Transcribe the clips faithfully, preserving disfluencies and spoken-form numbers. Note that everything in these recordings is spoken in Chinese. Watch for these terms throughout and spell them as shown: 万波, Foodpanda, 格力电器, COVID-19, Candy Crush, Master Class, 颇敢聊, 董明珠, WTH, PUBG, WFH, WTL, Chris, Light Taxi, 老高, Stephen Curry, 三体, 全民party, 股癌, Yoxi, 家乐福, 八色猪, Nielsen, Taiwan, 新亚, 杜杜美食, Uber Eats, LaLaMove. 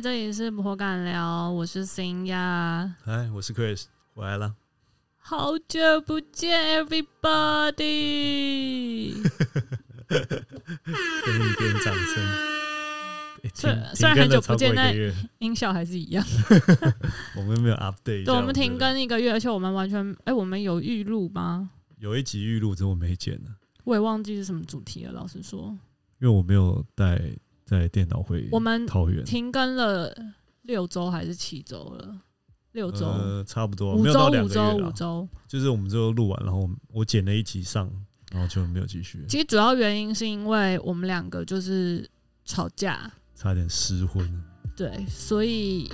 嗨，这里是颇敢聊，我是新亚。嗨，我是 Chris， 我来了。好久不见 ，everybody！ 给你一点掌声。虽虽然很久不见，但音效还是一样。我们没有 update， 对，我们停更一个月，而且我们完全哎、欸，我们有预录吗？有一集预录，只是我没剪了。我也忘记是什么主题了，老实说。因为我没有带在电脑会，我们停更了六周还是七周了。六周、呃，差不多，五周，五周，五周，就是我们就录完，然后我剪了一集上，然后就没有继续。其实主要原因是因为我们两个就是吵架，差点失婚。对，所以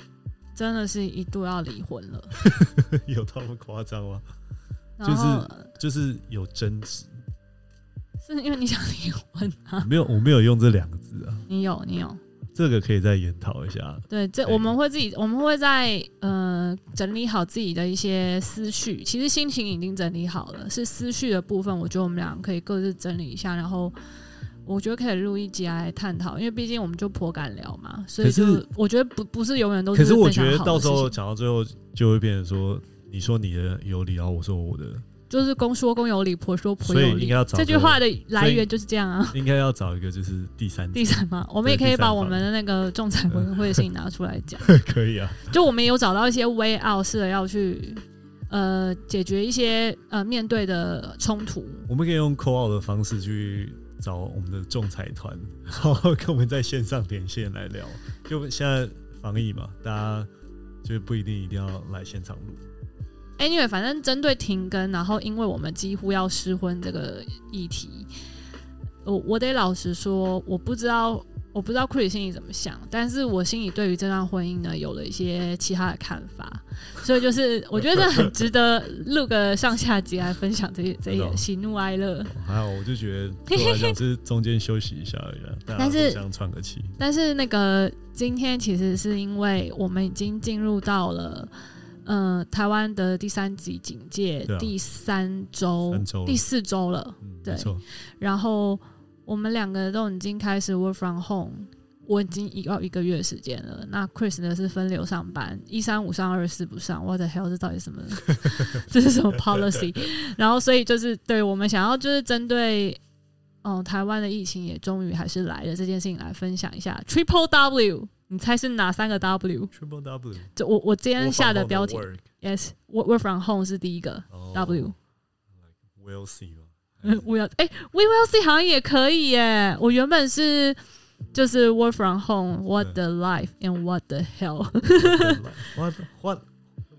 真的是一度要离婚了。有那么夸张吗？就是就是有争执，是因为你想离婚啊？没有，我没有用这两个字啊。你有，你有。这个可以再研讨一下。对，这我们会自己，我们会在呃整理好自己的一些思绪。其实心情已经整理好了，是思绪的部分，我觉得我们俩可以各自整理一下。然后我觉得可以录一集来探讨，因为毕竟我们就颇敢聊嘛，所以就我觉得 不, 不是永远都是。可是我觉得到时候讲到最后就会变成说，你说你的有理，然后我说我的。就是公说公有理，婆说婆有理，所以应该要找这句话的来源就是这样啊。应该要找一个就是第三第三方，我们也可以把我们的那个仲裁委员会的事情拿出来讲。可以啊，就我们也有找到一些 way out 式的要去呃解决一些呃面对的冲突。我们可以用 call out 的方式去找我们的仲裁团，然后跟我们在线上连线来聊。就现在防疫嘛，大家就不一定一定要来现场录。Anyway， 反正针对停更，然后因为我们几乎要失婚这个议题，我我得老实说，我不知道，我不知道 Chris 心里怎么想，但是我心里对于这段婚姻呢有了一些其他的看法，所以就是我觉得很值得录个上下集来分享这些这些喜怒哀乐。还好，我就觉得对我来讲是中间休息一下而已，但是这样喘个气。但是那个今天其实是因为我们已经进入到了。呃、台湾的第三级警戒、啊、第三周、第四周了，嗯、对。然后我们两个都已经开始 work from home， 我已经要一个月时间了。那 Chris 呢是分流上班，一三五上，二四不上。What the hell， 这到底什么？这是什么 policy？ 然后所以就是对我们想要就是针对、呃、台湾的疫情也终于还是来了这件事情来分享一下 Triple W。你猜是哪三个 W？ Triple W。就我我今天下的标题 ，Yes， Work from home 是第一个、oh, W。We'll see 吧。We'll 哎 ，We will see 好像也可以耶。我原本是就是 Work from home，What the life and what the hell 。What what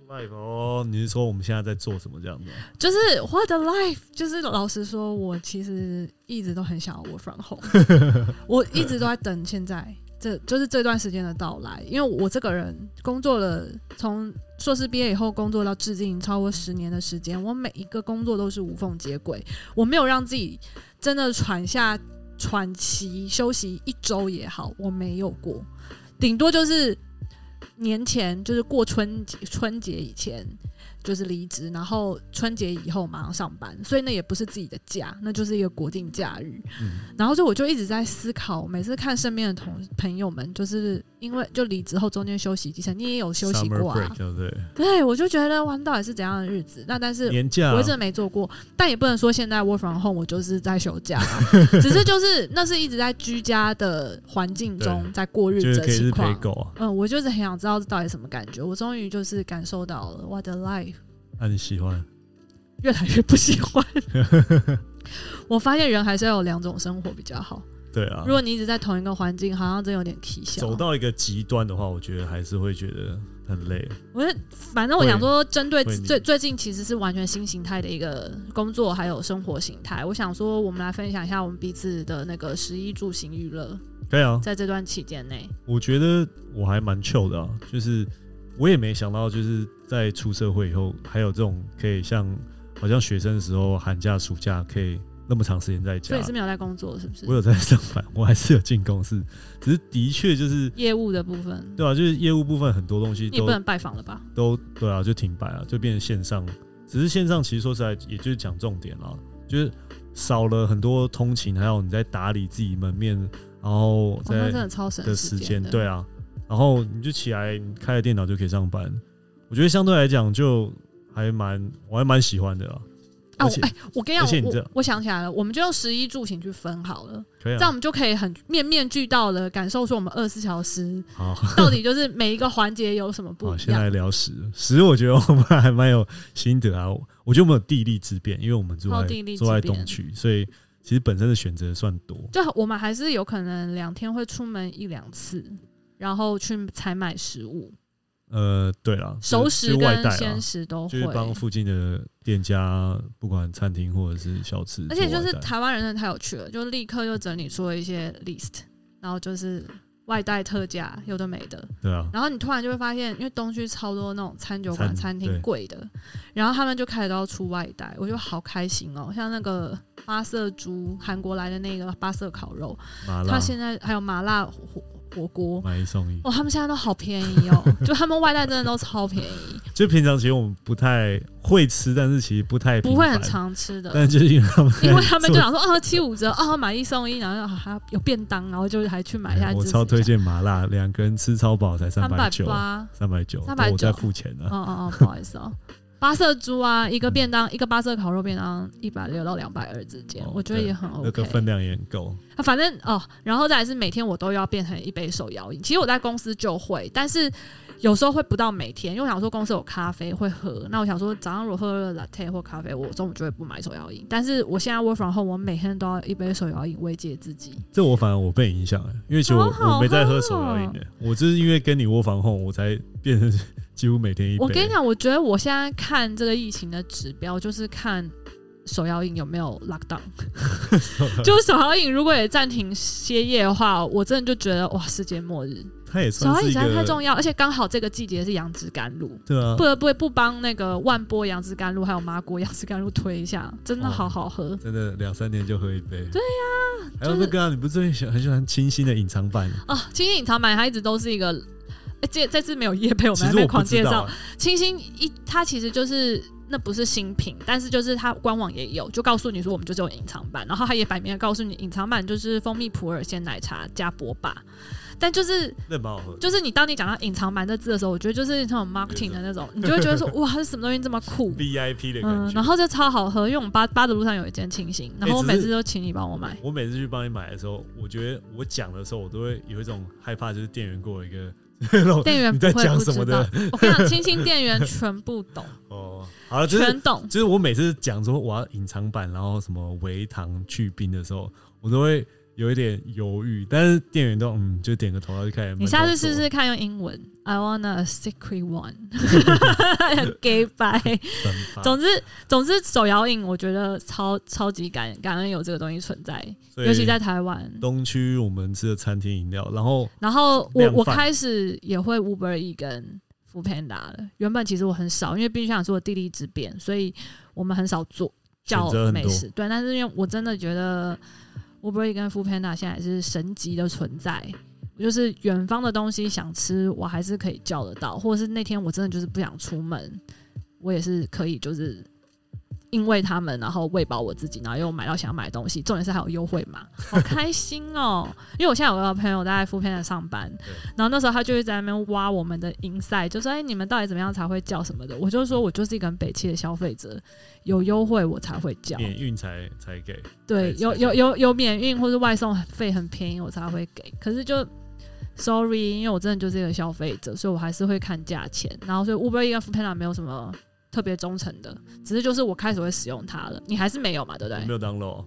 life？ 哦、oh, ，你是说我们现在在做什么这样子、啊？就是 What the life？ 就是老实说，我其实一直都很想要 Work from home， 我一直都在等现在。这就是这段时间的到来，因为我这个人工作了，从硕士毕业以后工作到至今超过十年的时间，我每一个工作都是无缝接轨，我没有让自己真的喘下喘息休息一周也好，我没有过，顶多就是年前就是过春节春节以前就是离职，然后春节以后马上上班，所以那也不是自己的假，那就是一个国定假日、嗯、然后就我就一直在思考，每次看身边的同朋友们，就是因为就离职后中间休息几天，你也有休息过啊 break, 对不对？对，我就觉得哇，到底是怎样的日子？那但是我一直没做过，但也不能说现在 work from home 我就是在休假、啊、只是就是那是一直在居家的环境中在过日子的情况、就是啊嗯、我就是很想知道这到底什么感觉，我终于就是感受到了 What a life。那你喜欢？越来越不喜欢。我发现人还是要有两种生活比较好。对啊，如果你一直在同一个环境，好像真有点奇效。走到一个极端的话，我觉得还是会觉得很累。我反正我想说，针对最最近其实是完全新形态的一个工作还有生活形态，我想说我们来分享一下我们彼此的那个食衣住行娱乐。可以啊，在这段期间内，我觉得我还蛮 chill 的啊，就是。我也没想到，就是在出社会以后，还有这种可以像好像学生的时候，寒假、暑假可以那么长时间在家。所以是没有在工作，是不是？我有在上班，我还是有进公司，只是的确就是业务的部分，对啊，就是业务部分很多东西都你不能拜访了吧？都对啊，就停摆啊，就变成线上。只是线上其实说实在，也就是讲重点啦，就是少了很多通勤，还有你在打理自己门面，然后在、哦、那真的超省时间的时间，对啊。然后你就起来，你开了电脑就可以上班。我觉得相对来讲就还蛮，我还蛮喜欢的啦。啊，我哎、欸，我跟你讲，我我想起来了，我们就用食衣住行去分好了，可以啊，这样我们就可以很面面俱到的感受出我们二十四小时到底就是每一个环节有什么不一样。先来聊食，食我觉得我们还蛮有心得啊。我觉得我们有地利之便，因为我们住在住在东区，所以其实本身的选择算多。就我们还是有可能两天会出门一两次，然后去采买食物。呃，对啦，熟食跟鲜食都会，就是帮附近的店家，不管餐厅或者是小吃。而且就是台湾人真的太有趣了，就立刻又整理出了一些 list， 然后就是外带特价，有的没的。对啊。然后你突然就会发现，因为东区超多那种餐酒馆、餐厅贵的，然后他们就开始都要出外带，我就好开心哦。像那个八色猪，韩国来的那个八色烤肉，他现在还有麻辣火。火锅买一送一，哦，他们现在都好便宜哦，就他们外带真的都超便宜。就平常其实我们不太会吃，但是其实不太不会很常吃的，但就是因为他们因为他们就想说哦七五折哦买一送一，然后还、啊、有便当，然后就还去买一下。我超推荐麻辣，两个人吃超饱才三百九，三百九，三百九，我在付钱啊。哦哦哦，不好意思哦。八色猪啊，一个便当，嗯、一个八色烤肉便当，一百六到两百二之间，哦，我觉得也很 OK， 那个分量也很够。啊，反正哦，然后再来是每天我都要变成一杯手摇饮。其实我在公司就会，但是有时候会不到每天，因为我想说公司有咖啡会喝，那我想说早上我喝 latte 或咖啡，我中午就会不买手摇饮。但是我现在 work from home， 我每天都要一杯手摇饮慰藉自己。这我反而我被影响了，因为其实 我,、哦、我没在喝手摇饮的，我就是因为跟你 work from home， 我才变成。几乎每天一杯。我跟你讲，我觉得我现在看这个疫情的指标，就是看手摇饮有没有 lockdown 。就是手摇饮如果也暂停歇业的话，我真的就觉得哇，世界末日。它也算是一个手摇饮实在太重要，而且刚好这个季节是杨枝甘露，对啊，不得不不帮那个万波杨枝甘露还有麻国杨枝甘露推一下，真的好好喝，哦，真的两三年就喝一杯。对呀，啊，还有那个，啊就是，你不是最喜很喜欢清新的隐藏版哦？清新隐藏版它一直都是一个。欸，这这次没有业配，我们还没狂介绍。清新一，它其实就是那不是新品，但是就是它官网也有，就告诉你说我们就是有隐藏版，然后它也摆明了告诉你，隐藏版就是蜂蜜普洱鲜奶茶加波霸。但就是那蛮好喝的，就是你当你讲到隐藏版这字的时候，我觉得就是那种 marketing 的那种，你就会觉得说哇，这什么东西这么酷 ，V I P 的感觉。嗯，然后就超好喝，因为我们八八德路上有一间清新，然后我每次都请你帮我买。欸，我每次去帮你买的时候，我觉得我讲的时候，我都会有一种害怕，就是店员给我一个。店员不会不知道你在讲什么的，我跟你讲，清新店员全部懂哦。好了，就是，全懂。就是我每次讲说我要隐藏版，然后什么微糖去冰的时候，我都会有一点犹豫，但是店员都嗯，就点个头，然后就开始。你下次试试看用英文 ，I want a secret one， 很 gay bye。总之，总之手摇饮我觉得超超级感感恩有这个东西存在，尤其在台湾东区，我们吃的餐厅饮料，然后然后我我开始也会 Uber Eats 跟 Foodpanda 了。原本其实我很少，因为必须想说地利之便，所以我们很少做叫美食。对，但是因为我真的觉得。Uber Eats 跟 Foodpanda 现在是神级的存在，就是远方的东西想吃，我还是可以叫得到，或者是那天我真的就是不想出门，我也是可以，就是因为他们，然后喂饱我自己，然后又买到想买的东西，重点是还有优惠码，好开心哦！因为我现在有个朋友在 Foodpanda 上班，然后那时候他就会在那边挖我们的 inside， 就说：“哎，你们到底怎么样才会叫什么的？”我就说：“我就是一个很北七的消费者。”有优惠我才会叫，免运才才给。对，有有有有免运或是外送费很便宜我才会给。可是就 ，sorry， 因为我真的就是一个消费者，所以我还是会看价钱。然后所以 Uber Eats 跟 Foodpanda 没有什么特别忠诚的，只是就是我开始会使用它了。你还是没有嘛，对不对？我没有 download，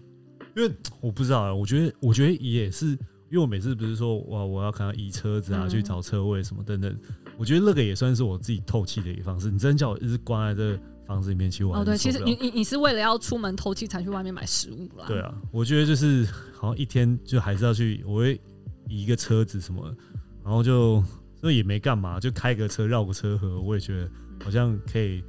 因为我不知道啊。我觉得我觉得也是，因为我每次不是说哇我要看到移车子啊，嗯，去找车位什么等等，我觉得那个也算是我自己透气的一个方式。你真的叫我一直关在这個。房子里面去玩哦，对，其实你你你是为了要出门透气才去外面买食物啦。对啊，我觉得就是好像一天就还是要去，我会移一个车子什么，然后就那也没干嘛，就开个车绕个车河，我也觉得好像可以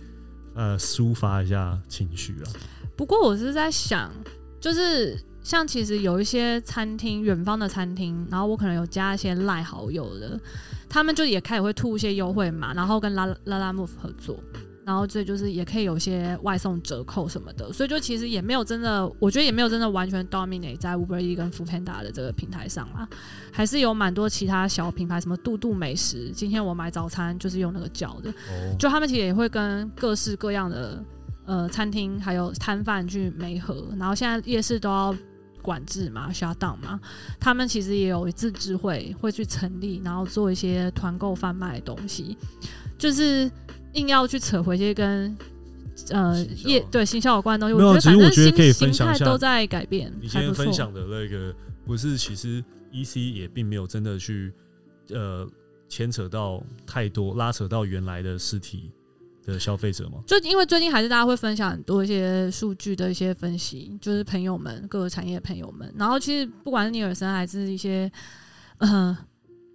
呃抒发一下情绪啦。不过我是在想，就是像其实有一些餐厅，远方的餐厅，然后我可能有加一些赖好友的，他们就也开始会吐一些优惠码，然后跟 LaLaMove 合作。然后这就是也可以有些外送折扣什么的，所以就其实也没有真的，我觉得也没有真的完全 dominate 在 Uber Eats 跟 Foodpanda 的这个平台上啦，还是有蛮多其他小品牌，什么杜杜美食，今天我买早餐就是用那个叫的，就他们其实也会跟各式各样的呃餐厅还有摊贩去媒合，然后现在夜市都要管制嘛 shut down 嘛，他们其实也有自治会会去成立，然后做一些团购贩卖的东西，就是硬要去扯回去跟呃业对行销有关的东西，我觉得反正形态都在改变。你今天分享的那个不是，其实 E C 也并没有真的去呃牵扯到太多，拉扯到原来的实体的消费者吗？就因为最近还是大家会分享很多一些数据的一些分析，就是朋友们各个产业的朋友们，然后其实不管是尼尔森还是一些呃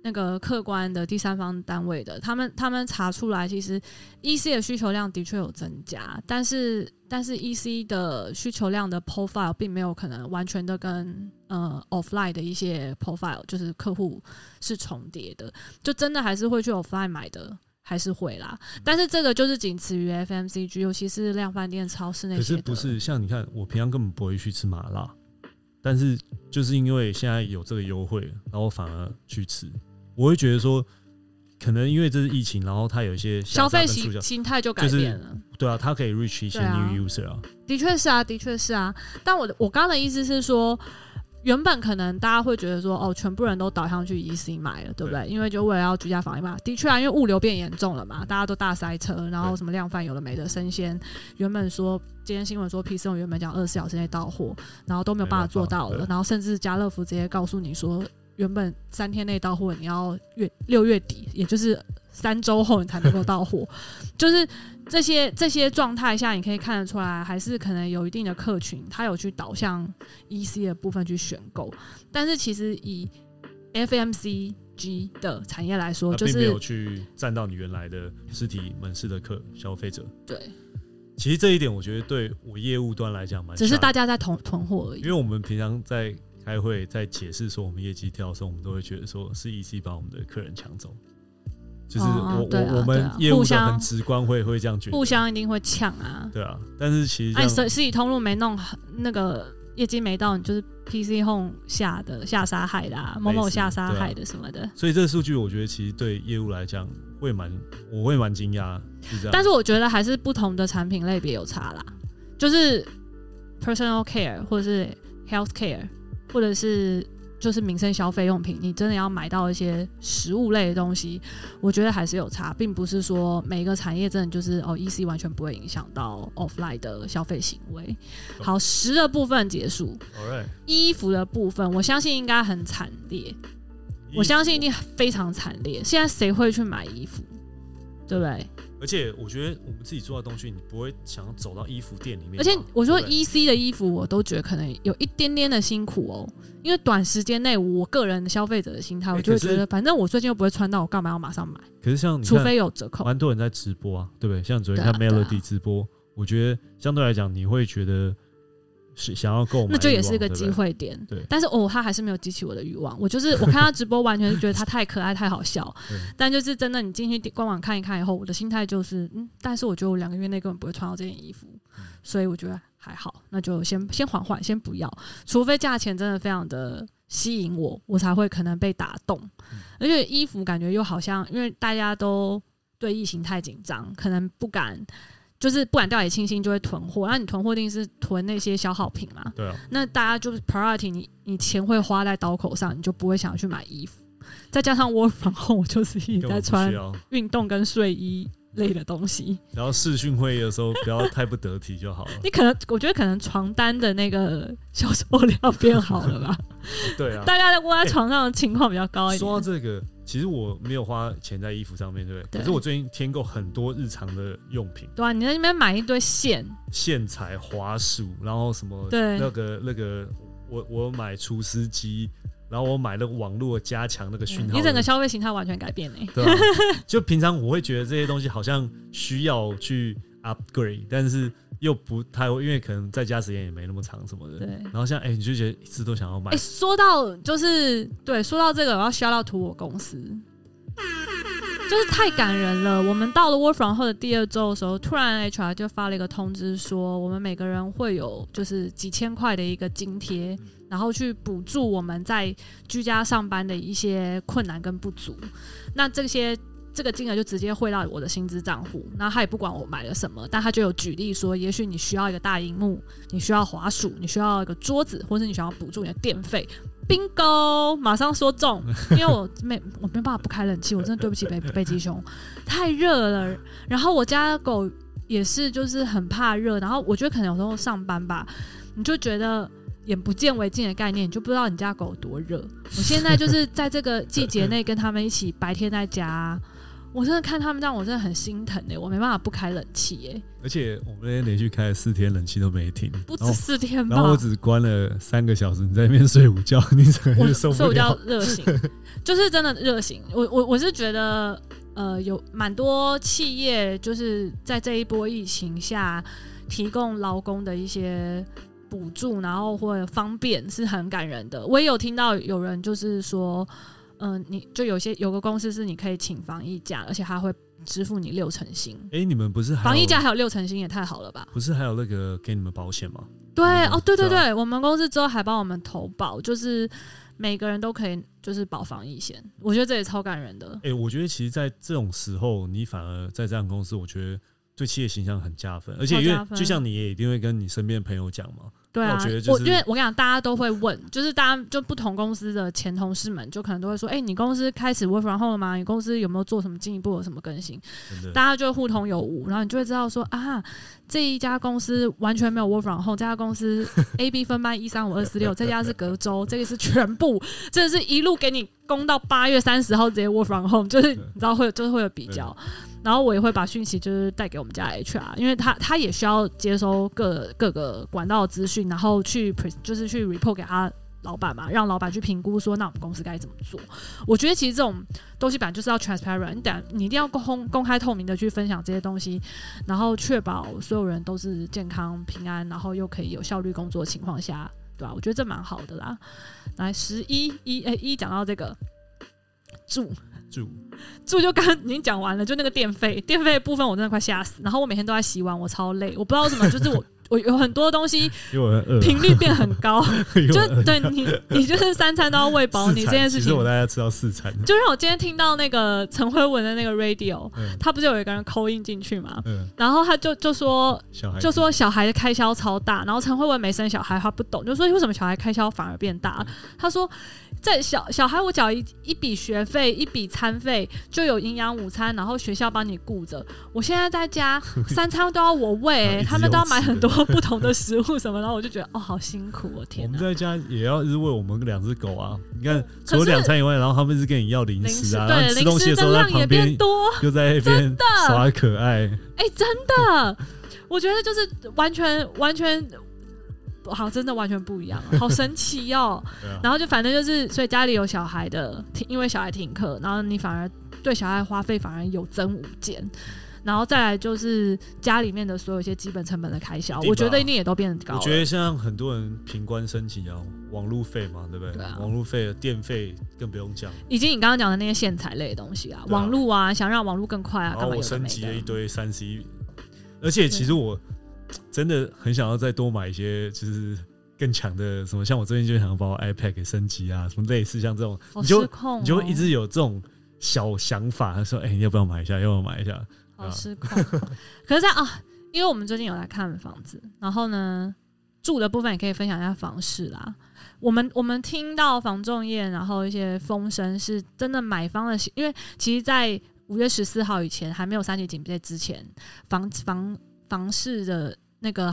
那个客观的第三方单位的，他们他们查出来，其实 E C 的需求量的确有增加，但是但是 E C 的需求量的 profile 并没有可能完全的跟呃 offline 的一些 profile 就是客户是重叠的，就真的还是会去 offline 买的。还是会啦，但是这个就是仅次于 F M C G， 尤其是量贩店、超市那些。可是不是像你看，我平常根本不会去吃麻辣，但是就是因为现在有这个优惠，然后反而去吃。我会觉得说，可能因为这是疫情，然后它有一些消费形心态就改变了。就是、对啊，它可以 reach 一些 new user 啊。的确是啊，的确是啊。但我我刚刚的意思是说。原本可能大家会觉得说，哦，全部人都导向去 E C 买了，对不对？对，因为就为了要居家防疫嘛。的确啊，因为物流变严重了嘛，大家都大塞车，然后什么量贩有的没的，生鲜原本说今天新闻说 P C Home 原本讲二十四小时内到货，然后都没有办法做到了，然后甚至家乐福直接告诉你说，原本三天内到货，你要月六月底，也就是三周后你才能够到货，就是这些这些状态下，你可以看得出来，还是可能有一定的客群，他有去导向 E C 的部分去选购，但是其实以 F M C G 的产业来说，就是并没有去占到你原来的实体门市的客消费者。对，其实这一点我觉得对我业务端来讲蛮，只是大家在囤囤货而已。因为我们平常在开会在解释说我们业绩跳的时候，我们都会觉得说是 E C 把我们的客人抢走。就是我、哦啊啊、我们业务的很直观会会这样觉得，互相一定会呛啊，对啊，但是其实哎，实体通路没弄那个业绩没到，你就是 P C Home 下的下杀害的、啊，某某下杀害的什么的。啊、所以这个数据我觉得其实对业务来讲会蛮，我会蛮惊讶，是这样。但是我觉得还是不同的产品类别有差啦，就是 personal care 或者是 health care 或者是。就是民生消费用品，你真的要买到一些食物类的东西，我觉得还是有差，并不是说每一个产业真的就是哦 ，E C 完全不会影响到 offline 的消费行为。好，食的部分结束。Alright. 衣服的部分，我相信应该很惨烈，我相信一定非常惨烈。现在谁会去买衣服，对不对？而且我觉得我们自己做的东西，你不会想要走到衣服店里面。而且我说 E C 的衣服，我都觉得可能有一点点的辛苦哦，因为短时间内，我个人消费者的心态，我就会觉得反正我最近又不会穿到，我干嘛要马上买？可是像你除非有折扣，蛮多人在直播啊，对不对？像昨天看 Melody 直播，啊啊、我觉得相对来讲，你会觉得是想要购买，那就也是一个机会点。对，但是哦，他还是没有激起我的欲望。我就是我看他直播，完全是觉得他太可爱、太好笑。但就是真的，你进去官网看一看以后，我的心态就是，嗯，但是我觉得我两个月内根本不会穿到这件衣服，所以我觉得还好，那就先先缓缓，先不要，除非价钱真的非常的吸引我，我才会可能被打动。嗯、而且衣服感觉又好像，因为大家都对疫情太紧张，可能不敢。就是不敢掉以轻心，就会囤货。那你囤货一定是囤那些消耗品嘛？对啊。那大家就是 priority， 你你钱会花在刀口上，你就不会想去买衣服。再加上 work from home， 我就是一直在穿运动跟睡衣类的东西。然后视讯会议的时候不要太不得体就好了。你可能我觉得可能床单的那个销售量变好了吧？对啊。大家在窝在床上的情况比较高一点、欸。说到这个，其实我没有花钱在衣服上面，对不 对, 對？可是我最近添购很多日常的用品。对啊，你在那边买一堆线、线材、滑鼠，然后什么那个那个，我我买除湿机，然后我买那个网络加强那个讯号。你整个消费形态完全改变嘞、欸。对、啊，就平常我会觉得这些东西好像需要去 upgrade， 但是又不太会，因为可能在家时间也没那么长什么的。对。然后像哎、欸，你就觉得一直都想要买。哎、欸，说到就是对，说到这个，我要shout out图我公司。就是太感人了。我们到了 Work From Home 的第二周的时候，突然 H R 就发了一个通知说，我们每个人会有就是几千块的一个津贴，然后去补助我们在居家上班的一些困难跟不足。那这些这个金额就直接汇到我的薪资账户，然后他也不管我买了什么，但他就有举例说，也许你需要一个大荧幕，你需要滑鼠，你需要一个桌子，或是你想要补助你的电费。Bingo， 马上说中，因为我没我没办法不开冷气，我真的对不起北北极熊，太热了。然后我家的狗也是，就是很怕热，然后我觉得可能有时候上班吧，你就觉得眼不见为净的概念，你就不知道你家狗多热。我现在就是在这个季节内跟他们一起白天在家。我真的看他们这样，我真的很心疼哎、欸，我没办法不开冷气哎、欸。而且我们那天连续开了四天冷气都没停，不止四天吧。然后我只关了三个小时，你在那边睡午觉，你整个就受不了。睡午觉热醒，就是真的热醒。我我我是觉得，呃，有蛮多企业就是在这一波疫情下提供劳工的一些补助，然后或者方便是很感人的。我也有听到有人就是说。嗯、呃，你就有些有个公司是你可以请防疫假，而且他会支付你六成薪。哎、欸，你们不是还有防疫假还有六成薪也太好了吧？不是还有那个给你们保险吗？对、嗯、哦，对对对，我们公司之后还帮我们投保，就是每个人都可以就是保防疫险，我觉得这也超感人的。哎、欸，我觉得其实在这种时候，你反而在这样的公司，我觉得对企业形象很加分，而且因为就像你也一定会跟你身边的朋友讲嘛。对啊，我觉得就是、我因为我跟你讲，大家都会问，就是大家就不同公司的前同事们，就可能都会说，哎、欸，你公司开始 work from home 了吗？你公司有没有做什么进一步有什么更新？大家就互通有无，然后你就会知道说啊，这一家公司完全没有 work from home， 这家公司 A、B 分班一三五二四六，这家是隔周，这个是全部，真的是一路给你攻到八月三十号直接 work from home， 就是你知道会就是会有比较。然后我也会把讯息就是带给我们家 H R， 因为 他, 他也需要接收 各, 各个管道的资讯，然后去就是去 report 给他老板嘛，让老板去评估说那我们公司该怎么做。我觉得其实这种东西本来就是要 transparent， 你, 等你一定要 公, 公开透明的去分享这些东西，然后确保所有人都是健康平安，然后又可以有效率工作的情况下，对吧、啊？我觉得这蛮好的啦。来十一一哎一讲到这个住。住住就刚刚已经讲完了，就那个电费，电费的部分我真的快吓死。然后我每天都在洗碗，我超累，我不知道什么，就是我我有很多东西频率变很高，就对你你就是三餐都要喂饱你这件事情。其实我大概吃到四餐，就让我今天听到那个陈慧文的那个 radio，、嗯、他不是有一个人 call in 进去嘛、嗯，然后他就就说就说小孩的开销超大，然后陈慧文没生小孩，他不懂，就说为什么小孩开销反而变大？嗯、他说。在小小孩我缴一一笔学费一笔餐费就有营养午餐，然后学校帮你顾着，我现在在家三餐都要我喂、欸、他们都要买很多不同的食物什么，然后我就觉得哦好辛苦哦天哪，我们在家也要一直喂我们两只狗啊，你看除了两餐以外，然后他们一直跟你要零食啊，零食然后吃东西的时候在旁边又在那边耍可爱，哎、欸、真的我觉得就是完全完全好，真的完全不一样，好神奇哦、喔啊！然后就反正就是，所以家里有小孩的，因为小孩停课，然后你反而对小孩花费反而有增无减，然后再来就是家里面的所有一些基本成本的开销，我觉得一定也都变高了。我觉得像很多人评官升级啊，网路费嘛，对不对？對啊、网路费、电费更不用讲，以及你刚刚讲的那些线材类的东西啊，啊网路啊，想让网路更快啊，干嘛有的沒的？然后我升级了一堆三 C， 而且其实我。真的很想要再多买一些，就是更强的什么，像我最近就想要把我 iPad 给升级啊，什么类似像这种，你就你就一直有这种小想法，说哎、欸，要不要买一下？要不要买一下？好失控、喔。可是在啊，因为我们最近有来看房子，然后呢，住的部分也可以分享一下房市啦。我们我们听到房仲业，然后一些风声是真的买方的，因为其实，在五月十四号以前还没有三级警戒之前，房房。房市的那个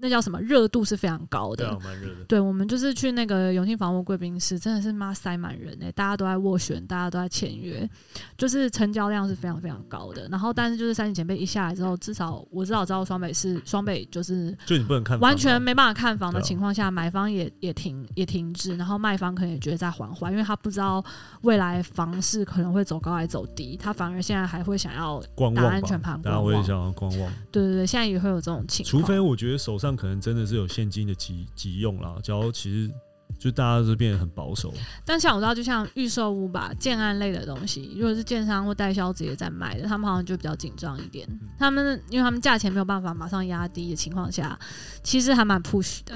那叫什么热度是非常高的，对，蛮热的。对，我们就是去那个永庆房屋贵宾室，真的是妈塞满人哎、欸，大家都在斡旋，大家都在签约，就是成交量是非常非常高的。然后，但是就是三级警备一下来之后，至少我至少知道双北是双北就是就你不能看完全没办法看房的情况下，买方也也停也停滞，然后卖方可能也觉得在缓缓，因为他不知道未来房市可能会走高还走低，他反而现在还会想要打安全盘，大家会想要观望。对对对，现在也会有这种情况，除非我觉得手上。可能真的是有现金的急急用啦，假如其实就大家都变得很保守。但像我知道，就像预售屋吧，建案类的东西，如果是建商或代销直接在卖的，他们好像就比较紧张一点。嗯、他们因为他们价钱没有办法马上压低的情况下，其实还蛮 push 的。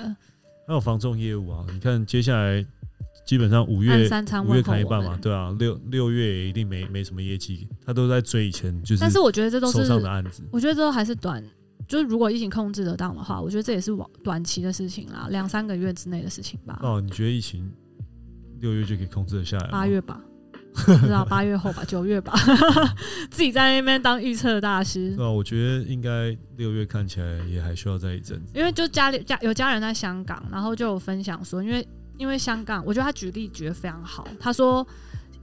还有房仲业务啊，你看接下来基本上五月五月砍一半嘛，对啊，六六月也一定没没什么业绩，他都在追以前就是手上的案子。但是我觉得这都是，我觉得这都还是短。就是如果疫情控制得当的话，我觉得这也是短期的事情啦，两三个月之内的事情吧。哦，你觉得疫情六月就可以控制得下来？八月吧，不知道八月后吧，九月吧，自己在那边当预测大师。对啊，我觉得应该六月看起来也还需要再一阵子，因为就家里家有家人在香港，然后就有分享说，因为因为香港，我觉得他举例举得非常好，他说。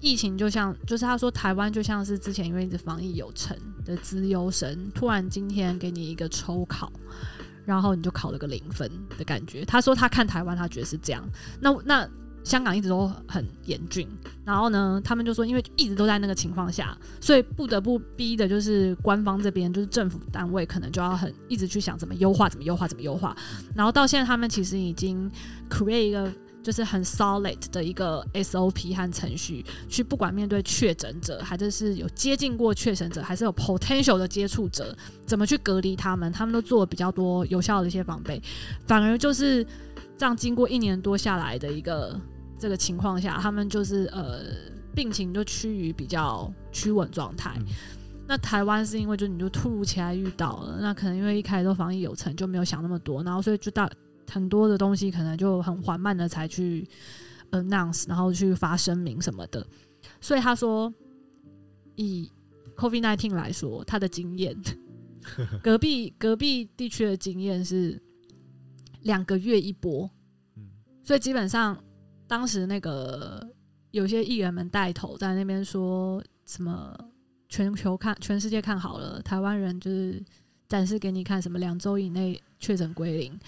疫情就像，就是他说台湾就像是之前因为一直防疫有成的资优生，突然今天给你一个抽考，然后你就考了个零分的感觉。他说他看台湾，他觉得是这样。那那香港一直都很严峻，然后呢，他们就说因为一直都在那个情况下，所以不得不逼的就是官方这边，就是政府单位可能就要很一直去想怎么优化，怎么优化，怎么优化。然后到现在，他们其实已经 create 一个。就是很 solid 的一个 S O P 和程序，去不管面对确诊者，还是有接近过确诊者，还是有 potential 的接触者，怎么去隔离他们，他们都做了比较多有效的一些防备。反而就是这样，经过一年多下来的一个这个情况下，他们就是呃病情就趋于比较趋稳状态。嗯、那台湾是因为就你就突如其来遇到了，那可能因为一开始都防疫有成，就没有想那么多，然后所以就到。很多的东西可能就很缓慢的才去 announce， 然后去发声明什么的。所以他说，以 COVID 十九 来说，他的经验，隔壁隔壁地区的经验是两个月一波，所以基本上当时那个有些艺人们带头在那边说什么全球看全世界看好了，台湾人就是展示给你看什么两周以内确诊归零。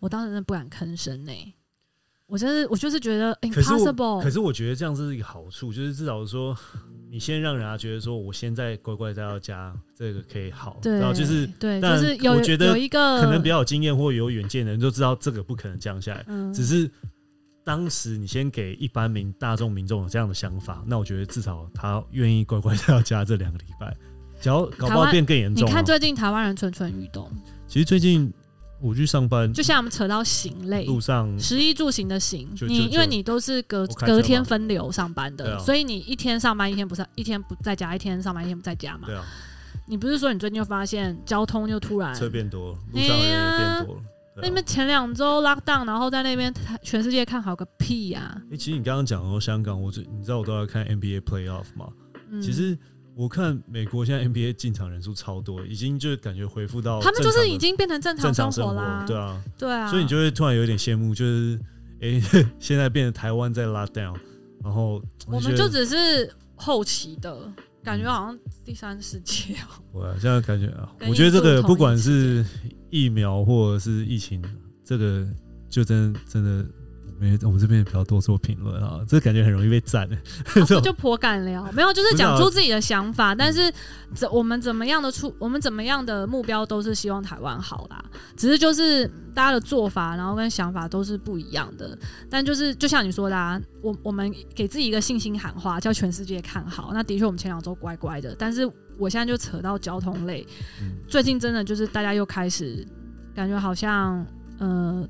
我当时真的不敢吭声欸，我真是我就是觉得 impossible。可是我觉得这样是一个好处，就是至少说你先让人家觉得说我现在乖乖待到家，这个可以好。对，然后就是对，就是有我觉得有一个可能比较有经验或有远见的人就知道这个不可能降下来。嗯、只是当时你先给一般民大众民众有这样的想法，那我觉得至少他愿意乖乖待到家这两个礼拜，只要搞不好变更严重、啊。你看最近台湾人蠢蠢欲动，其实最近。我去上班，就像我们扯到行类，路上食衣住行的行，你因为你都是 隔, 隔天分流上班的、啊，所以你一天上班一天不上，一天不在家，一天上班一天不在家嘛。对啊，你不是说你最近又发现交通又突然车变多了，路上也变多了。那你们前两周 lockdown， 然后在那边全世界看好个屁啊！欸、其实你刚刚讲到香港，我你知道我都要看 N B A playoff 嘛、嗯，其实。我看美国现在 N B A 进场人数超多，已经就感觉恢复到他们就是已经变成正常生活啦，对啊，对啊，所以你就会突然有点羡慕，就是哎、欸，现在变成台湾在 lockdown， 然后我, 我们就只是后期的感觉，好像第三世界哦、喔。对啊，现在感觉啊，我觉得这个不管是疫苗或者是疫情，这个就真的真的。我们这边也不要多做评论啊，这感觉很容易被赞、欸啊。我就颇敢聊，没有，就是讲出自己的想法。但是我们怎么样的出，我们怎么样的目标都是希望台湾好啦。只是就是大家的做法，然后跟想法都是不一样的。但就是就像你说的、啊我，我们给自己一个信心喊话，叫全世界看好。那的确我们前两周乖乖的，但是我现在就扯到交通类，嗯、最近真的就是大家又开始感觉好像呃。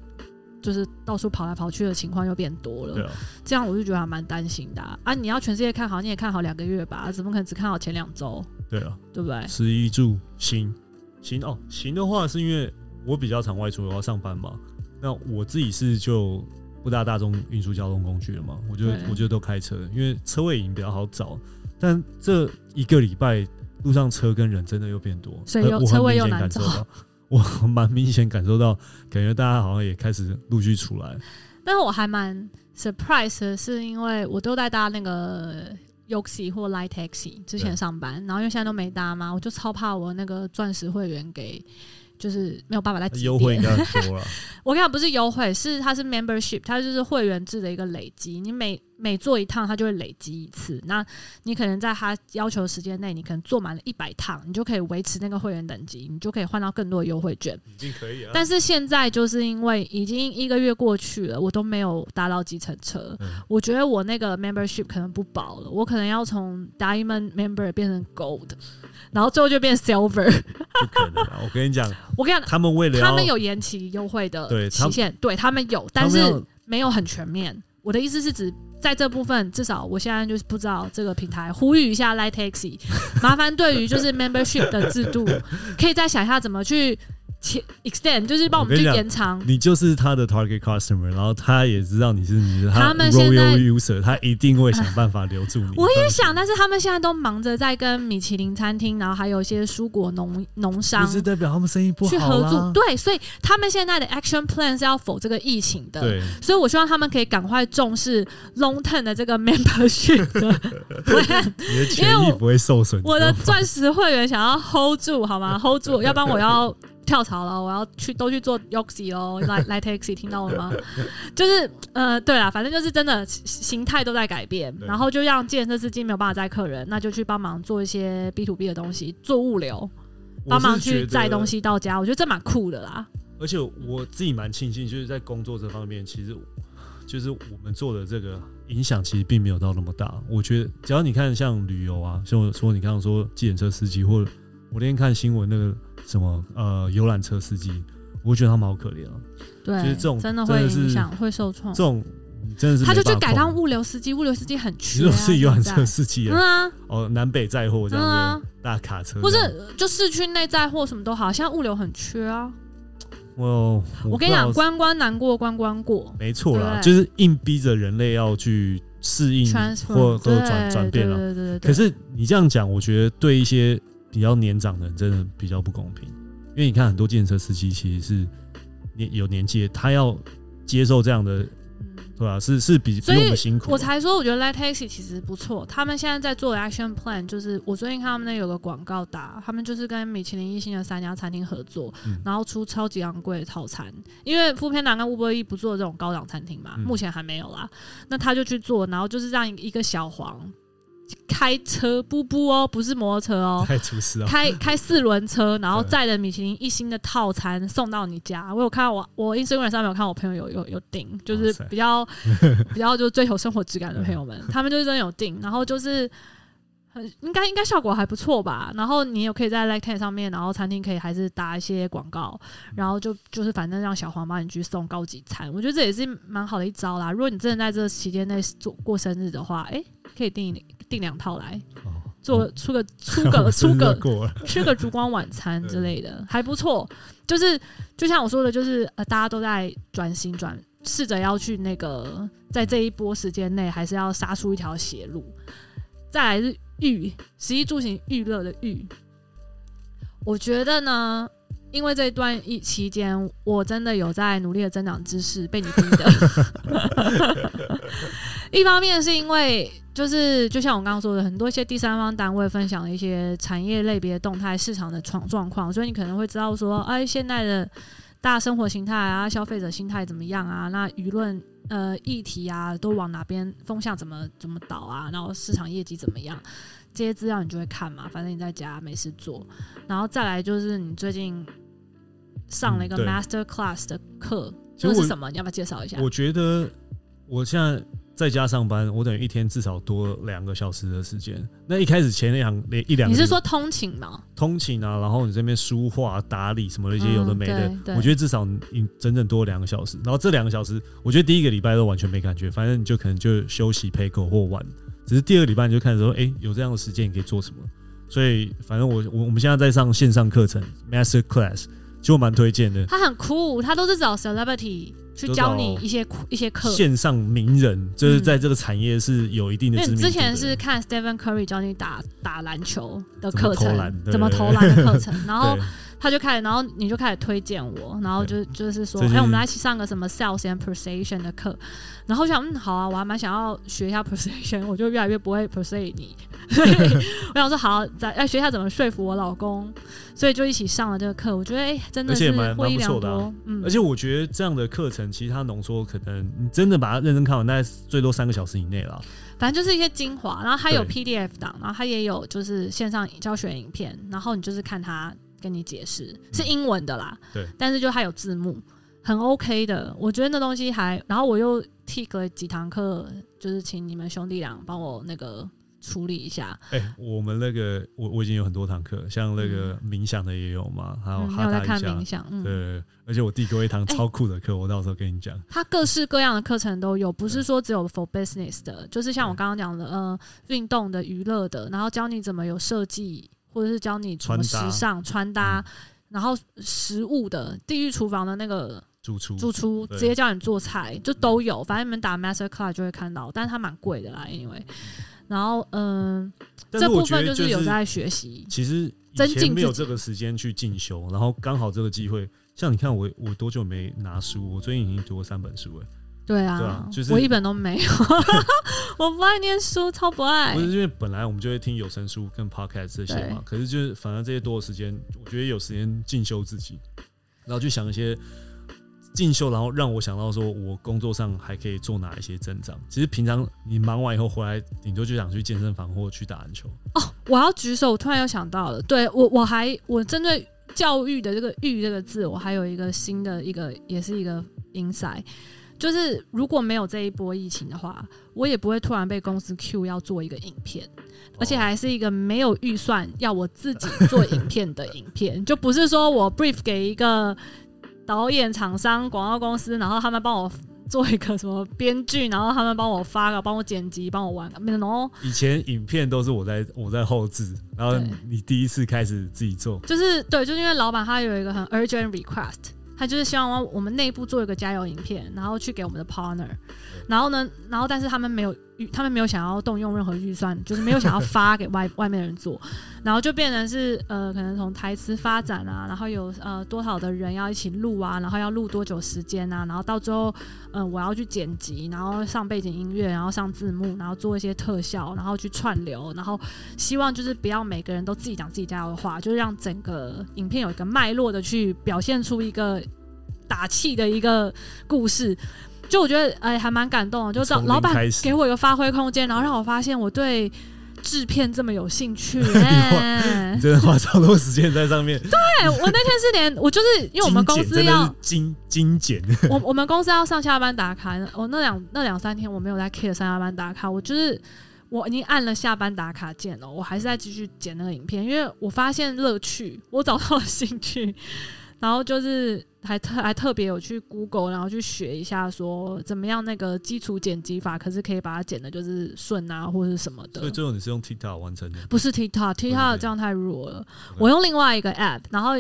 就是到处跑来跑去的情况又变多了，啊、这样我就觉得还蛮担心的 啊, 啊！你要全世界看好，你也看好两个月吧，怎么可能只看好前两周？对啊，对不对？食衣住行行哦，行的话是因为我比较常外出，我要上班嘛。那我自己是就不搭大众运输交通工具了嘛，我就我就都开车，因为车位已经比较好找。但这一个礼拜路上车跟人真的又变多，所以有车位又难找。我蛮明显感受到，感觉大家好像也开始陆续出来。但是我还蛮 surprise 的是，因为我都在搭那个 Yoxi 或 Light Taxi 之前上班，然后因为现在都没搭嘛，我就超怕我那个钻石会员给就是没有办法再积点。优惠应该很多了。我跟你讲不是优惠，是它是 membership， 它就是会员制的一个累积，你每每做一趟它就会累积一次，那你可能在它要求的时间内你可能做满了一百趟，你就可以维持那个会员等级，你就可以换到更多的优惠券，已经可以了。但是现在就是因为已经一个月过去了，我都没有搭到计程车、嗯、我觉得我那个 membership 可能不保了，我可能要从 diamond member 变成 gold， 然后最后就变 silver。 不可能、啊、我跟你讲我跟你讲他们为了他们有延期优惠的期限，对，他们有，但是没有很全面。我的意思是指在这部分，至少我现在就是不知道这个平台，呼吁一下 Light Taxi， 麻烦对于就是 membership 的制度，可以再想一下怎么去 extend， 就是帮我们去延长。你就是他的 target customer， 然后他也知道你是你的他 royal user， 他一定会想办法留住你。我也想，但是他们现在都忙着在跟米其林餐厅，然后还有一些蔬果农农商，不是代表他们生意不好啦，去合作。对，所以他们现在的 action plan 是要否这个疫情的。对，所以我希望他们可以赶快重视 long term 的这个 membership 你的权益不会受损。我的钻石会员想要 hold 住，好吗 ？hold 住，要不然我要跳槽了，我要去都去做 Yoxi 喽，来来 Taxi， 听到了吗？就是呃，对啦，反正就是真的形态都在改变，然后就让建设司机没有办法载客人，那就去帮忙做一些 B to B 的东西，做物流，帮忙去载东西到家，我觉得这蛮酷的啦。而且我自己蛮庆幸，就是在工作这方面，其实就是我们做的这个影响其实并没有到那么大。我觉得只要你看像旅游啊，像我说你刚刚说计程车司机，或者我那天看新闻那个什么呃游览车司机，我觉得他们好可怜啊。对，就是这种真的会影响，会受创。这种真的是他就去改当物流司机，物流司机很缺、啊。你是游览车司机、啊，嗯啊，哦南北载货这样子、嗯啊，大卡车，不是就市区内载货什么都好，现在物流很缺啊。我, 我跟你讲，关关难过关关过，没错啦，就是硬逼着人类要去适应或或转转变了。对对对对对对，可是你这样讲，我觉得对一些比较年长的人真的比较不公平，因为你看很多计程车司机其实是有年纪，他要接受这样的，对吧、啊？是是比比我们辛苦、啊。我才说，我觉得 Light Taxi 其实不错，他们现在在做的 action plan 就是，我最近看他们那有个广告打，他们就是跟米其林一星的三家餐厅合作、嗯，然后出超级昂贵的套餐，因为 Foodpanda 跟 Uber Eats 不做这种高档餐厅嘛、嗯，目前还没有啦。那他就去做，然后就是让一个小黄。开车布布哦，不是摩托车哦，太出事了。开开四轮车，然后载着米其林一星的套餐送到你家。我有看到我我 Instagram 上面有看我朋友有有有订，就是比较比较就追求生活质感的朋友们，他们就是真的有订，然后就是很应该应该效果还不错吧。然后你也可以在 Light Taxi 上面，然后餐厅可以还是打一些广告，然后就就是反正让小黄帮你去送高级餐，我觉得这也是蛮好的一招啦。如果你真的在这期间内做过生日的话，哎、欸，可以订订两套来做出个出个出个吃个烛光晚餐之类的，还不错。就是就像我说的，就是、呃、大家都在转型转，试着要去那个在这一波时间内，还是要杀出一条血路。再来是娱，食衣住行娱乐的娱。我觉得呢，因为这一段期间，我真的有在努力的增长知识，被你逼的。一方面是因为。就是就像我刚刚说的，很多一些第三方单位分享一些产业类别动态市场的状况，所以你可能会知道说，哎，现在的大生活形态啊，消费者心态怎么样啊，那舆论呃议题啊，都往哪边风向怎么怎么倒啊，然后市场业绩怎么样，这些资料你就会看嘛，反正你在家没事做。然后再来就是你最近上了一个 Master Class 的课，这是什么？你要不要介绍一下？我觉得我现在。在家上班，我等于一天至少多两个小时的时间。那一开始前两一两，你是说通勤吗？通勤啊，然后你这边书画、打理什么的一些有的没的，嗯、我觉得至少你整整多两个小时。然后这两个小时，我觉得第一个礼拜都完全没感觉，反正你就可能就休息、陪狗或玩。只是第二个礼拜你就看说，哎、欸，有这样的时间你可以做什么？所以反正我我我们现在在上线上课程 Master Class， 其实我蛮推荐的。它很酷，它都是找 celebrity。去教你一些一些课，线上名人就是在这个产业是有一定的知名度的、嗯、因为之前是看 Stephen Curry 教你打打篮球的课程，怎么投篮的课程，然后他就开始，然后你就开始推荐我，然后就就是说，哎、欸，我们来一起上个什么 sales and persuasion 的课，然后想，嗯，好啊，我还蛮想要学一下 persuasion， 我就越来越不会 persuade 你，所以我想说好，在学校怎么说服我老公，所以就一起上了这个课。我觉得哎、欸，真的是获益良多、啊嗯。而且我觉得这样的课程其实它浓缩可能你真的把它认真看完，大概最多三个小时以内啦。反正就是一些精华，然后它有 P D F 档，然后它也有就是线上教学影片，然后你就是看它跟你解释，是英文的啦，嗯、对，但是就它有字幕。很 OK 的，我觉得那东西还，然后我又替了几堂课，就是请你们兄弟俩帮我那个处理一下。哎、欸，我们那个 我, 我已经有很多堂课，像那个冥想的也有嘛，还有哈达一下、嗯、看冥想、嗯，对，而且我弟给我一堂超酷的课、欸，我到时候跟你讲。他各式各样的课程都有，不是说只有 for business 的，就是像我刚刚讲的，呃，运动的、娱乐的，然后教你怎么有设计，或者是教你怎么时尚穿搭、嗯，然后食物的，地狱厨房的那个。主厨，主厨直接叫你做菜，就都有。反正你们打 Master Class 就会看到，但是它蛮贵的啦 ，anyway。然后，嗯、呃，这部分就是有在学习。其实以前没有这个时间去进修，然后刚好这个机会。像你看我，我多久没拿书？我最近已经读过三本书了。对啊，對啊，就是、我一本都没有。我不爱念书，超不爱。不是因为本来我们就会听有声书跟 podcast 这些嘛，可是就是反正这些多的时间，我觉得有时间进修自己，然后去想一些。进修，然后让我想到说，我工作上还可以做哪一些增长。其实平常你忙完以后回来，你就就想去健身房或去打篮球。哦，我要举手，我突然又想到了，对我我还我针对教育的这个"育"这个字，我还有一个新的一个，也是一个 insight， 就是如果没有这一波疫情的话，我也不会突然被公司 Q 要做一个影片。而且还是一个没有预算要我自己做影片的影片，就不是说我 brief 给一个。导演、厂商、广告公司，然后他们帮我做一个什么编剧，然后他们帮我发个，帮我剪辑，帮我玩。然后以前影片都是我在我在后制，然后你第一次开始自己做，就是对，就是因为老板他有一个很 urgent request， 他就是希望我们内部做一个加油影片，然后去给我们的 partner。然后呢，然后但是他们没有，他们没有想要动用任何预算，就是没有想要发给外外面的人做，然后就变成是呃，可能从台词发展啊，然后有呃多少的人要一起录啊，然后要录多久时间啊，然后到最后呃我要去剪辑，然后上背景音乐，然后上字幕，然后做一些特效，然后去串流，然后希望就是不要每个人都自己讲自己家的话，就是让整个影片有一个脉络的去表现出一个打气的一个故事。就我觉得哎、欸，还蛮感动的，就老板给我一个发挥空间，然后让我发现我对制片这么有兴趣、欸、你真的花超多时间在上面。对，我那天是连我就是因为我们公司要精精简，我我们公司要上下班打卡，我那两那两三天我没有在 care 上下班打卡，我就是我已经按了下班打卡键了，我还是在继续剪那个影片，因为我发现乐趣，我找到了兴趣，然后就是还特还特别有去 Google， 然后去学一下说怎么样那个基础剪辑法，可是可以把它剪的就是顺啊或者什么的。所以最后你是用 TikTok 完成的？不是 TikTok，TikTok 这样太弱了。Okay. 我用另外一个 App， 然后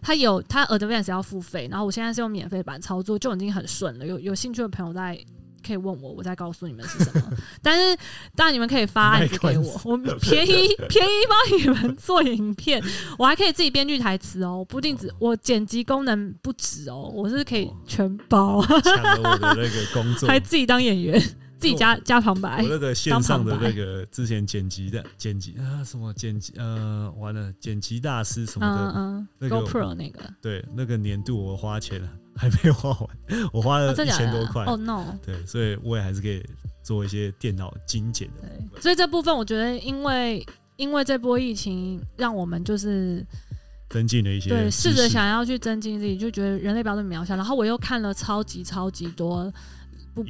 它有它 Advanced 要付费，然后我现在是用免费版操作，就已经很顺了。有有兴趣的朋友在可以问我，我再告诉你们是什么。但是当然你们可以发案子给我，我便宜便宜帮你们做影片，我还可以自己编剧台词哦，不定只我剪辑功能不止哦，我是可以全包，抢了我的那个工作，还自己当演员。自己加加旁白，我那个线上的那个之前剪辑的剪辑啊什么剪辑呃完了剪辑大师什么的，嗯嗯、那個、GoPro 那个对那个年度我花钱了还没花完，我花了一千多块哦、oh, no 对，所以我也还是可以做一些电脑精简的部分。所以这部分我觉得因为因为这波疫情让我们就是。增进了一些对，试着想要去增进自己，就觉得人类标准渺小。然后我又看了超级超级多。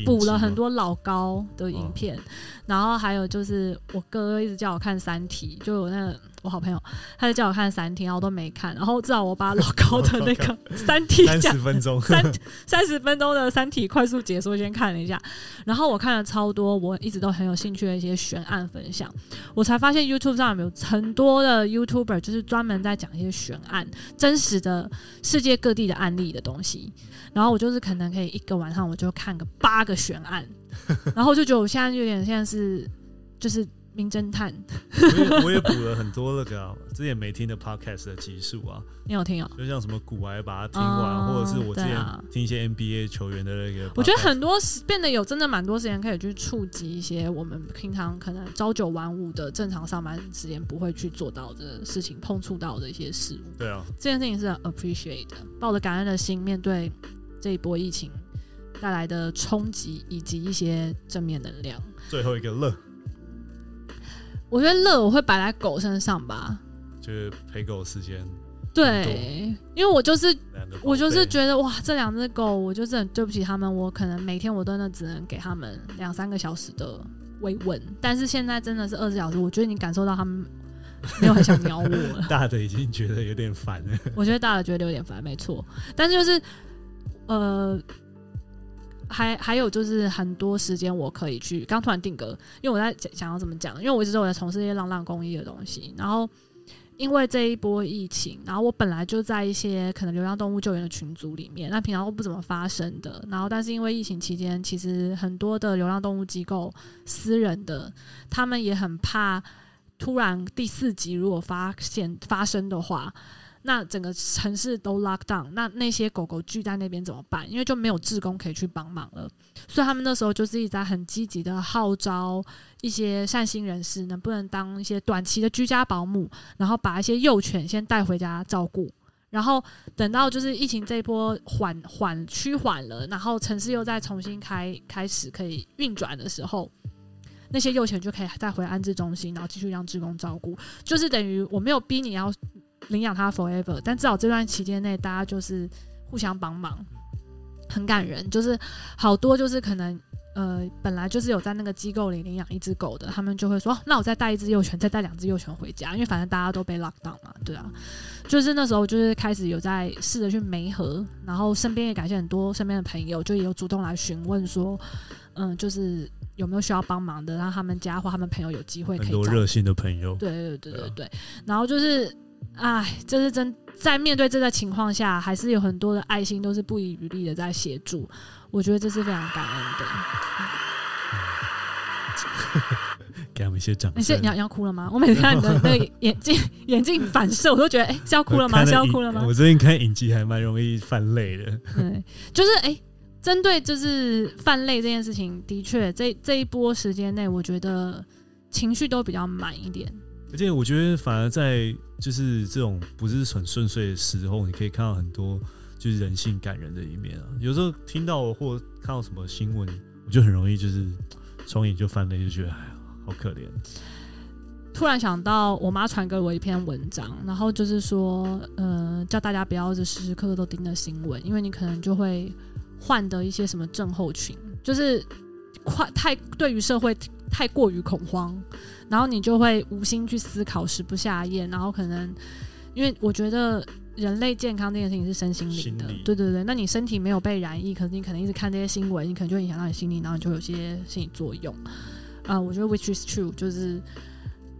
补了很多老高的影片、哦，然后还有就是我哥一直叫我看《三体》，就我那个我好朋友，他就叫我看《三体》，然后我都没看。然后至少我把老高的那个《三体》三十分钟三三十分钟的《三体》快速解说先看了一下，然后我看了超多我一直都很有兴趣的一些悬案分享，我才发现 YouTube 上有很多的 YouTuber 就是专门在讲一些悬案、真实的世界各地的案例的东西。然后我就是可能可以一个晚上我就看个八个悬案，然后就觉得我现在有点现在是就是名侦探。我也我也补了很多那个、啊、之前没听的 podcast 的集数啊，你有听啊、喔？就像什么股癌把它听完、嗯，或者是我之前听一些 N B A 球员的那个。我觉得很多变得有真的蛮多时间可以去触及一些我们平常可能朝九晚五的正常上班时间不会去做到的事情，碰触到的一些事物。对啊，这件事情是很 appreciate 的，抱着感恩的心面对这一波疫情带来的冲击以及一些正面能量。最后一个乐，我觉得乐我会摆在狗身上吧，就是陪狗时间。对，因为我就是我就是觉得哇，这两只狗我就是很对不起他们，我可能每天我真的只能给他们两三个小时的慰问，但是现在真的是二十小时，我觉得你感受到他们没有很想鸟我了。大的已经觉得有点烦了，我觉得大的觉得有点烦，没错。但是就是呃。还还有就是很多时间我可以去，刚突然定格，因为我在想要怎么讲，因为我一直都有在从事一些浪浪公益的东西，然后因为这一波疫情，然后我本来就在一些可能流浪动物救援的群组里面，那平常都不怎么发生的，然后但是因为疫情期间，其实很多的流浪动物机构私人的，他们也很怕突然第四级如果发现发生的话，那整个城市都 lock down， 那那些狗狗聚在那边怎么办？因为就没有志工可以去帮忙了，所以他们那时候就是一直在很积极的号召一些善心人士，能不能当一些短期的居家保姆，然后把一些幼犬先带回家照顾，然后等到就是疫情这一波缓缓趋缓了，然后城市又再重新开开始可以运转的时候，那些幼犬就可以带回安置中心，然后继续让志工照顾，就是等于我没有逼你要领养他 forever， 但至少这段期间内大家就是互相帮忙，很感人，就是好多就是可能呃本来就是有在那个机构里领养一只狗的，他们就会说、哦、那我再带一只幼犬，再带两只幼犬回家，因为反正大家都被 lock down 嘛，对啊，就是那时候就是开始有在试着去媒合，然后身边也感谢很多身边的朋友，就也有主动来询问说嗯就是有没有需要帮忙的，让他们家或他们朋友有机会可以找，很多热心的朋友，对对对对 对, 對、啊、然后就是哎，就是真在面对这个情况下，还是有很多的爱心都是不遗余力的在协助，我觉得这是非常感恩的。给他们一些掌声。你要哭了吗？我每次看你的那个眼镜眼镜反射，我都觉得哎、欸、是要哭了吗？是要哭了吗？我最近看影集还蛮容易泛泪的。对，就是哎，针、欸、对就是泛泪这件事情，的确这这一波时间内，我觉得情绪都比较满一点。而且我觉得反而在就是这种不是很顺遂的时候，你可以看到很多就是人性感人的一面啊。有时候听到或看到什么新闻，我就很容易就是双眼就翻了，就觉得哎呀好可怜。突然想到我妈传给我一篇文章，然后就是说呃叫大家不要时时刻刻都盯着新闻，因为你可能就会患得一些什么症候群，就是快太对于社会太过于恐慌，然后你就会无心去思考，食不下咽，然后可能因为我觉得人类健康这件事情是身心灵的，对对对，那你身体没有被染疫，可是你可能一直看这些新闻，你可能就影响到你心理，然后你就有些心理作用啊、呃。我觉得 which is true， 就是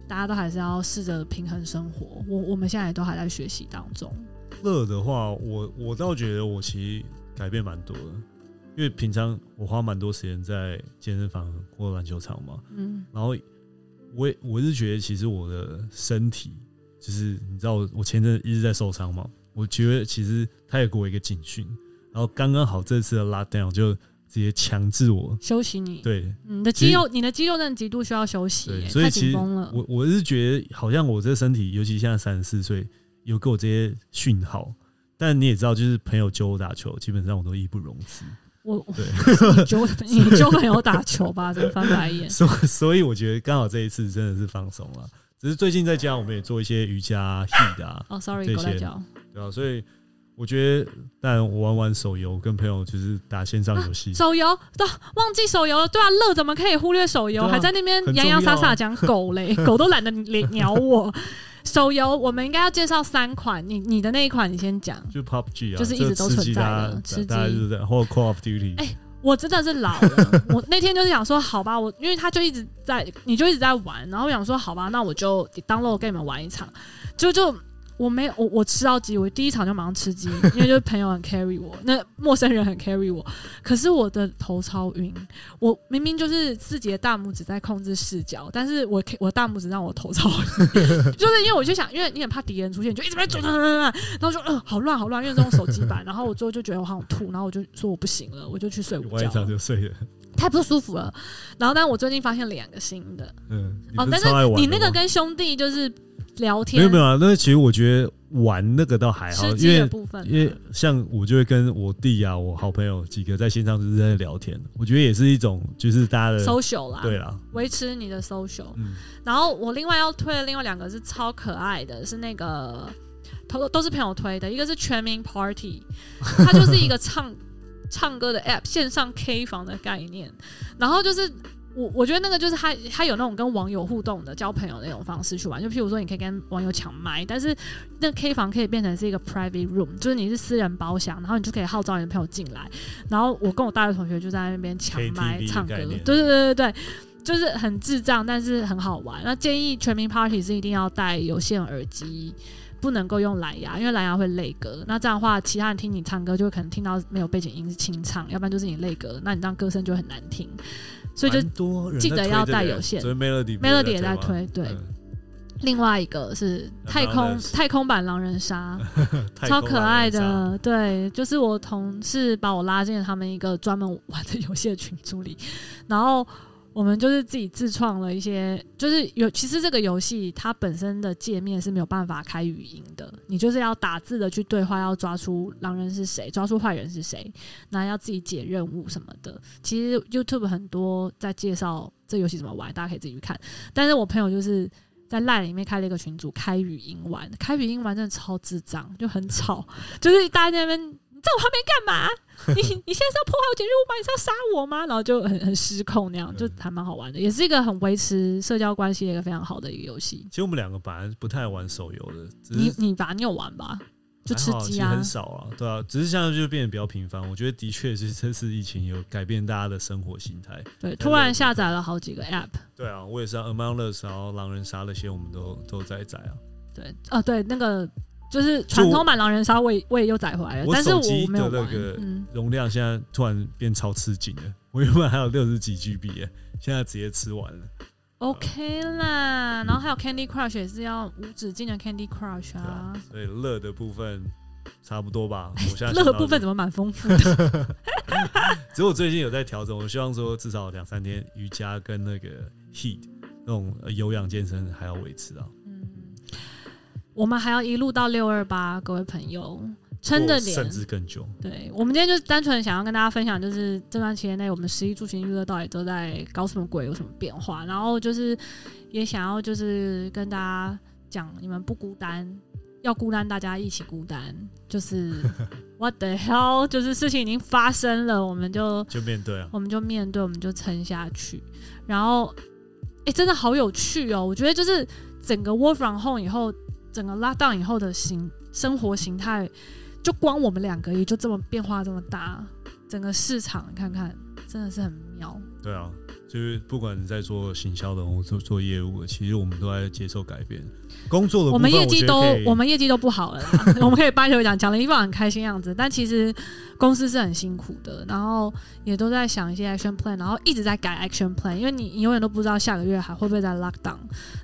大家都还是要试着平衡生活，我我们现在也都还在学习当中。乐的话，我我倒觉得我其实改变蛮多的。因为平常我花蛮多时间在健身房或篮球场嘛，嗯，然后我我是觉得其实我的身体就是你知道我我前阵一直在受伤嘛，我觉得其实他也给我一个警讯，然后刚刚好这次的 lockdown 就直接强制我休息你，对，你的肌肉你的肌肉真的极度需要休息，对，所以其实我我是觉得好像我这身体，尤其现在三十四岁，有给我这些讯号，但你也知道，就是朋友揪我打球，基本上我都义不容辞。我你就你就没有打球吧，怎么翻白眼？所以所以我觉得刚好这一次真的是放松了，只是最近在家我们也做一些瑜伽、啊、heat 啊，哦 ，sorry， 狗在叫，对啊，所以我觉得，但我玩玩手游，跟朋友就是打线上游戏、啊，手游都忘记手游了，对啊，乐怎么可以忽略手游、啊？还在那边洋洋洒洒讲狗嘞，狗都懒得鸟我。手游我们应该要介绍三款，你你的那一款你先讲，就 P U B G 啊，就是一直都存在的，吃鸡，大家就是这样，或 Call of Duty。哎、欸，我真的是老了，我那天就是想说，好吧，我因为他就一直在，你就一直在玩，然后我想说，好吧，那我就 download 给你们玩一场，就就。我没有，我我吃到鸡，我第一场就马上吃鸡，因为就是朋友很 carry 我，那陌生人很 carry 我。可是我的头超晕，我明明就是自己的大拇指在控制视角，但是我我大拇指让我头超晕，就是因为我就想，因为你很怕敌人出现，你就一直在转转转转，然后就嗯、呃、好乱好乱，因为这种手机版，然后我最后就觉得我好想吐，然后我就说我不行了，我就去睡午觉，晚上就睡了。太不舒服了，然后但我最近发现两个新的，嗯，哦，但是你那个跟兄弟就是聊天，没有没有啊，那其实我觉得玩那个倒还好，因为因为像我就会跟我弟啊，我好朋友几个在线上就是在聊天，我觉得也是一种就是大家的 social 啦，对啦，维持你的 social、嗯。然后我另外要推的另外两个是超可爱的，是那个都都是朋友推的，一个是全民 party， 它就是一个唱。唱歌的 app 线上 K 房的概念，然后就是我我觉得那个就是他他有那种跟网友互动的交朋友的那种方式去玩，就譬如说你可以跟网友抢麦，但是那 K 房可以变成是一个 private room， 就是你是私人包厢，然后你就可以号召你的朋友进来，然后我跟我大学同学就在那边抢麦唱歌，对对对对对，就是很智障但是很好玩。那建议全民 party 是一定要戴有线耳机。不能够用蓝牙，因为蓝牙会累歌。那这样的话，其他人听你唱歌就会可能听到没有背景音是清唱，要不然就是你累歌，那你这样歌声就很难听。所以就记得要带有线。所以 Melody Melody 也在推，对。嗯、另外一个是太空太空版狼人杀，超可爱的。对，就是我同事把我拉进了他们一个专门玩的游戏的群组里，然后。我们就是自己自创了一些，就是有其实这个游戏它本身的界面是没有办法开语音的，你就是要打字的去对话，要抓出狼人是谁，抓出坏人是谁，那要自己解任务什么的。其实 YouTube 很多在介绍这游戏怎么玩，大家可以自己去看。但是我朋友就是在 LINE 里面开了一个群组，开语音玩，开语音玩真的超智障，就很吵，就是大家在那边。你在我旁边干嘛？你你现在是要破坏我节日吗？你是要杀我吗？然后就很很失控那样，就还蛮好玩的，也是一个很维持社交关系的一个非常好的一个游戏。其实我们两个本来不太玩手游的，你你吧，你有玩吧？就吃鸡啊，很少啊，对啊，只是现在就变得比较频繁。我觉得的确是这次疫情有改变大家的生活形态，对，突然下载了好几个 app。对啊，我也是、啊、Among Us 然后狼人杀那些，我们都都在载啊。对啊，对那个。就是传统版狼人杀，我也又载回来了，但是我没有玩。我手机的那个容量现在突然变超吃紧了，嗯、我原本还有六十几 G B， 耶现在直接吃完了。OK 啦，嗯、然后还有 Candy Crush 也是要无止境的 Candy Crush 啊。所以乐的部分差不多吧，我现在乐的部分怎么蛮丰富的？只是我最近有在调整，我希望说至少两三天瑜伽跟那个 heat 那种有氧健身还要维持啊。我们还要一路到六二八，各位朋友，撑着点，甚至更久。对，我们今天就是单纯想要跟大家分享，就是这段期间内我们食衣住行娱乐到底都在搞什么鬼，有什么变化。然后就是也想要就是跟大家讲，你们不孤单，要孤单大家一起孤单。就是what the hell， 就是事情已经发生了，我们就就面对啊，我们就面对，我们就撑下去。然后，哎，真的好有趣哦！我觉得就是整个 work from home 以后。整个 lockdown 以后的形生活形态，就光我们两个也就这么变化这么大，整个市场看看真的是很妙。对啊，就是不管你在做行销的，或做做业务的，其实我们都在接受改变。工作的部分我们业绩都 我, 我们业绩都不好了啦，我们可以掰头讲，讲了一副很开心样子，但其实公司是很辛苦的，然后也都在想一些 action plan， 然后一直在改 action plan， 因为你你永远都不知道下个月还会不会再 lockdown。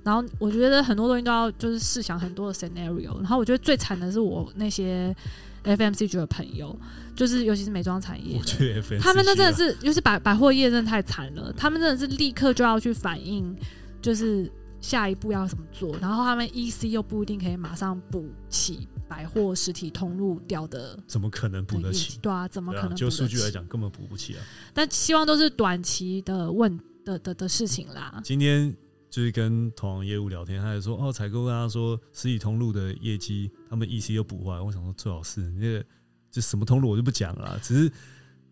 然后我觉得很多东西都要就是试想很多的 scenario。然后我觉得最惨的是我那些 F M C G 的朋友，就是尤其是美妆产业，我觉得 F M C G 他们那真的是，尤其百百货业真的太惨了，他们真的是立刻就要去反映，就是。下一步要怎么做？然后他们 E C 又不一定可以马上补起百货实体通路掉的，怎么可能补得起？对啊，怎么可能补得起？就数据来讲，根本补不起啊。但希望都是短期的问 的, 的, 的事情啦。今天就是跟同行业务聊天，他就说哦，采购跟他说实体通路的业绩，他们 E C 又补回来。我想说最好是那个就什么通路我就不讲了啦，只是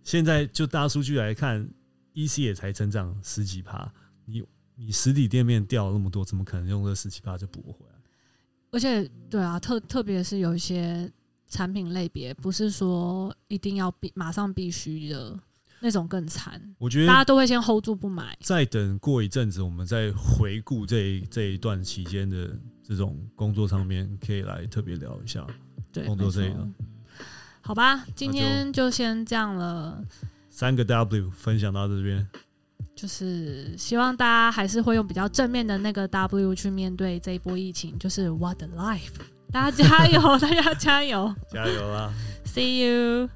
现在就大数据来看 ，E C 也才成长十几趴，你。你实体店面掉了那么多，怎么可能用这十七八就补回来？而且，对啊，特特别是有一些产品类别，不是说一定要必马上必须的那种更惨。我觉得大家都会先 hold 住不买，再等过一阵子，我们再回顾这一这一段期间的这种工作上面可以来特别聊一下。对，工作这一个。好吧，今天就先这样了。三个 W 分享到这边，就是希望大家还是会用比较正面的那个 W 去面对这一波疫情，就是 What a life！ 大家加油，大家加油，加油啦 ！See you。